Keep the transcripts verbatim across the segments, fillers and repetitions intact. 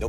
No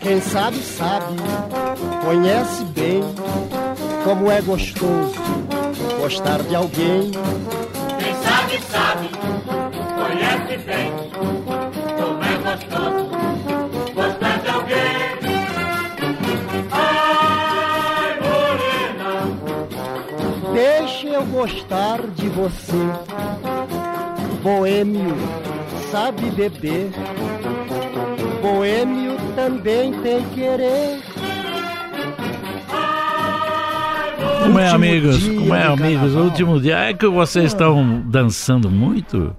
Quem sabe, sabe, conhece bem, como é gostoso gostar de alguém. Quem sabe, sabe, conhece bem, como é gostoso gostar de alguém. Ai, morena, deixe eu gostar de você. Boêmio sabe beber, boêmio também tem querer. Como é, amigos? Como é, amigos? O último dia é que vocês estão dançando muito?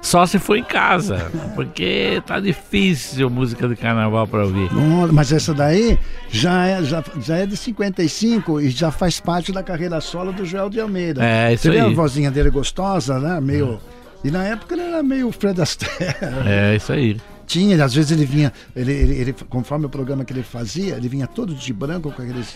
Só se for em casa, porque tá difícil música de carnaval para ouvir. Mas essa daí já é, já, já é de cinquenta e cinco e já faz parte da carreira solo do Joel de Almeida. É, isso aí. Você vê a vozinha dele gostosa, né? Meio... E na época ele era meio Fred Astaire. É, isso aí. Tinha, às vezes ele vinha, ele, ele, ele, conforme o programa que ele fazia, ele vinha todo de branco com aqueles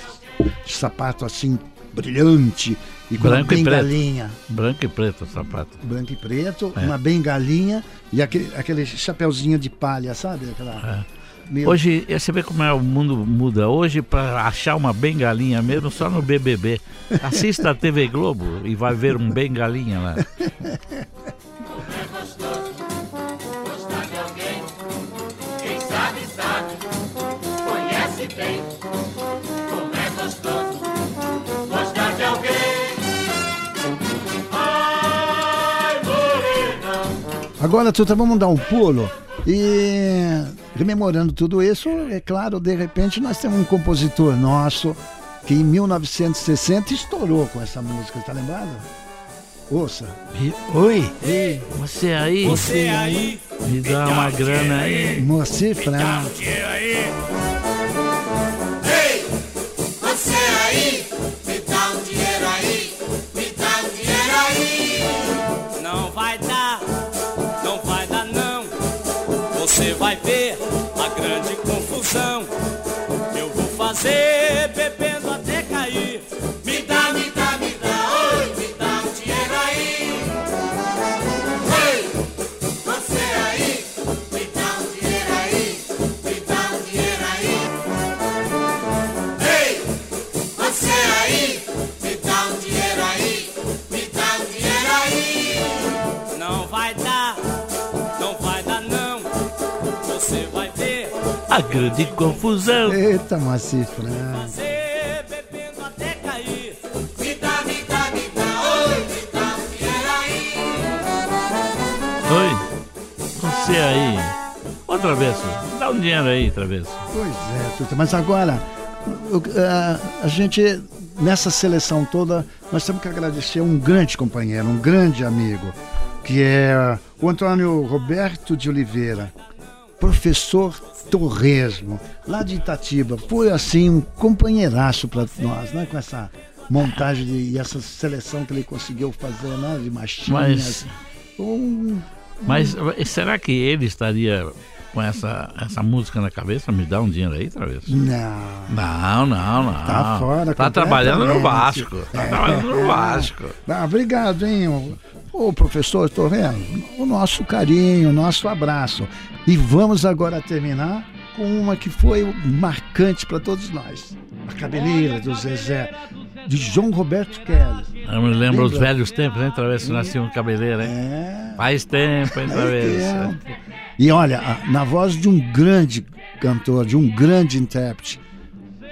sapato assim, brilhante, e com branco uma bengalinha. E branco e preto o sapato. Branco e preto, é. Uma bengalinha e aquele, aquele chapeuzinho de palha, sabe? Aquela... É. Meu. Hoje, você vê como é, o mundo muda hoje para achar uma bengalinha mesmo só no B B B. Assista a T V Globo e vai ver um bengalinha lá. Como é gostoso gostar de alguém. Ai, morena. Agora, Tuta, vamos dar um pulo. E rememorando tudo isso, é claro, de repente nós temos um compositor nosso que em mil novecentos e sessenta estourou com essa música, tá lembrado? Ouça. Oi. Ei, você aí. Você aí. Me dá uma grana aí. Você fraco. Você vai ver a grande confusão que eu vou fazer bebendo até cair. Me dá, me dá, me dá, oi, me dá um dinheiro aí. Ei, você aí, me dá um dinheiro aí, me dá um dinheiro aí. Ei, você aí, me dá um dinheiro aí, me dá um dinheiro aí. Não vai dar, não vai dar não. Você vai ver a grande confusão. Eita, macifra. Fazer bebendo até cair. Me dá, me dá, me dá, oi, me dá um dinheiro aí. Oi, você aí. Ô, Travesso, dá um dinheiro aí, Travesso. Pois é, Tuta, mas agora a gente, nessa seleção toda, nós temos que agradecer um grande companheiro, um grande amigo, que é o Antônio Roberto de Oliveira, Professor Torresmo, lá de Itatiba. Foi assim um companheiraço para nós, né? Com essa montagem de, e essa seleção que ele conseguiu fazer, né? De machinhas. Mas, um, mas será que ele estaria com essa, essa música na cabeça? Me dá um dinheiro aí, Travesso? Não. Não, não, não. Tá fora. Tá trabalhando no Vasco. É. Tá trabalhando no Vasco. Ah, obrigado, hein? Ô, professor, tô vendo? O nosso carinho, o nosso abraço. E vamos agora terminar com uma que foi marcante para todos nós. A Cabeleira do Zezé, de João Roberto Kelly. Eu me lembro dos velhos tempos, hein, Travesso? Nós tínhamos Cabeleira, hein? É. Faz tempo, hein, Travesso? E olha, na voz de um grande cantor, de um grande intérprete,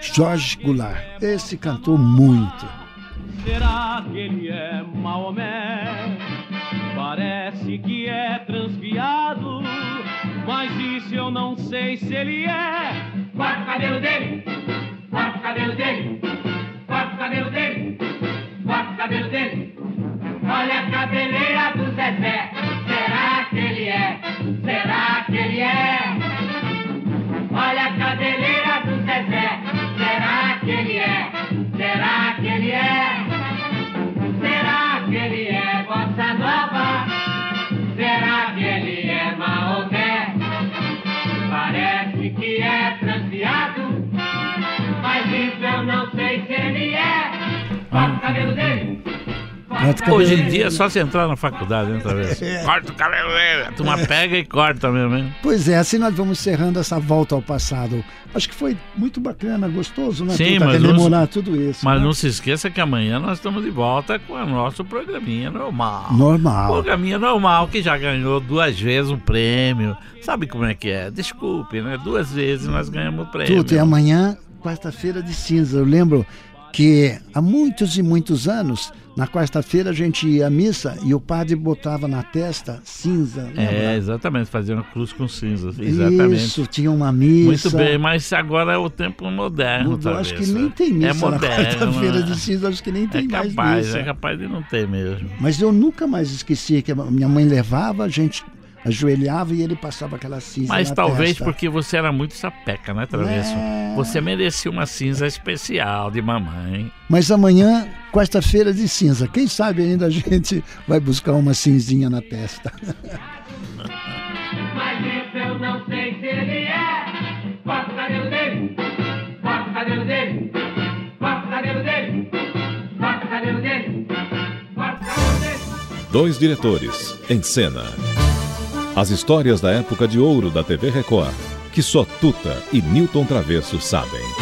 Jorge Goulart. Esse cantou muito. Será que ele é Maomé? Parece que é transviado, mas isso eu não sei se ele é. Corta o cabelo dele, corta o cabelo dele, corta o cabelo dele, corta o cabelo dele. Olha a cabeleira do Zezé, será que ele é? Será que ele é? Olha a cabeleira do Zezé, será que ele é? Será que ele é? Será que ele é bossa nova? Será que ele é Maomé? Parece que é transviado, mas isso eu não sei se ele é. Corta o cabelo dele. Hoje em dia é só você entrar na faculdade, né, Travesso? É. Corta o cabelo dele, a turma é. pega e corta mesmo, hein? Pois é, assim nós vamos encerrando essa volta ao passado. Acho que foi muito bacana, gostoso, né? Sim, Tuta, mas não, tudo isso. Mas né? não se esqueça que amanhã nós estamos de volta com o nosso programinha normal. Normal. Programinha normal, que já ganhou duas vezes o prêmio. Sabe como é que é? Desculpe, né? Duas vezes nós ganhamos o prêmio. Tuta, e amanhã, quarta-feira de cinza, eu lembro que há muitos e muitos anos, na quarta-feira a gente ia à missa e o padre botava na testa cinza. Lembra? É, exatamente, fazia uma cruz com cinza. Exatamente. Isso, tinha uma missa. Muito bem, mas agora é o tempo moderno. Eu acho que nem tem missa é moderno, na quarta-feira de cinza, acho que nem tem é capaz, mais missa. É capaz de não ter mesmo. Mas eu nunca mais esqueci que a minha mãe levava a gente... ajoelhava e ele passava aquela cinza Mas na talvez testa. Porque você era muito sapeca, né, Travesso? É. Você merecia uma cinza especial de mamãe. Mas amanhã, quarta-feira de cinza, quem sabe ainda a gente vai buscar uma cinzinha na testa. Mas isso eu não sei se ele é. Corta o cabelo dele, corta o cabelo dele, corta o cabelo dele, corta o cabelo dele, corta o cabelo dele. Dois diretores em cena. As histórias da época de ouro da T V Record, que só Tuta e Newton Travesso sabem.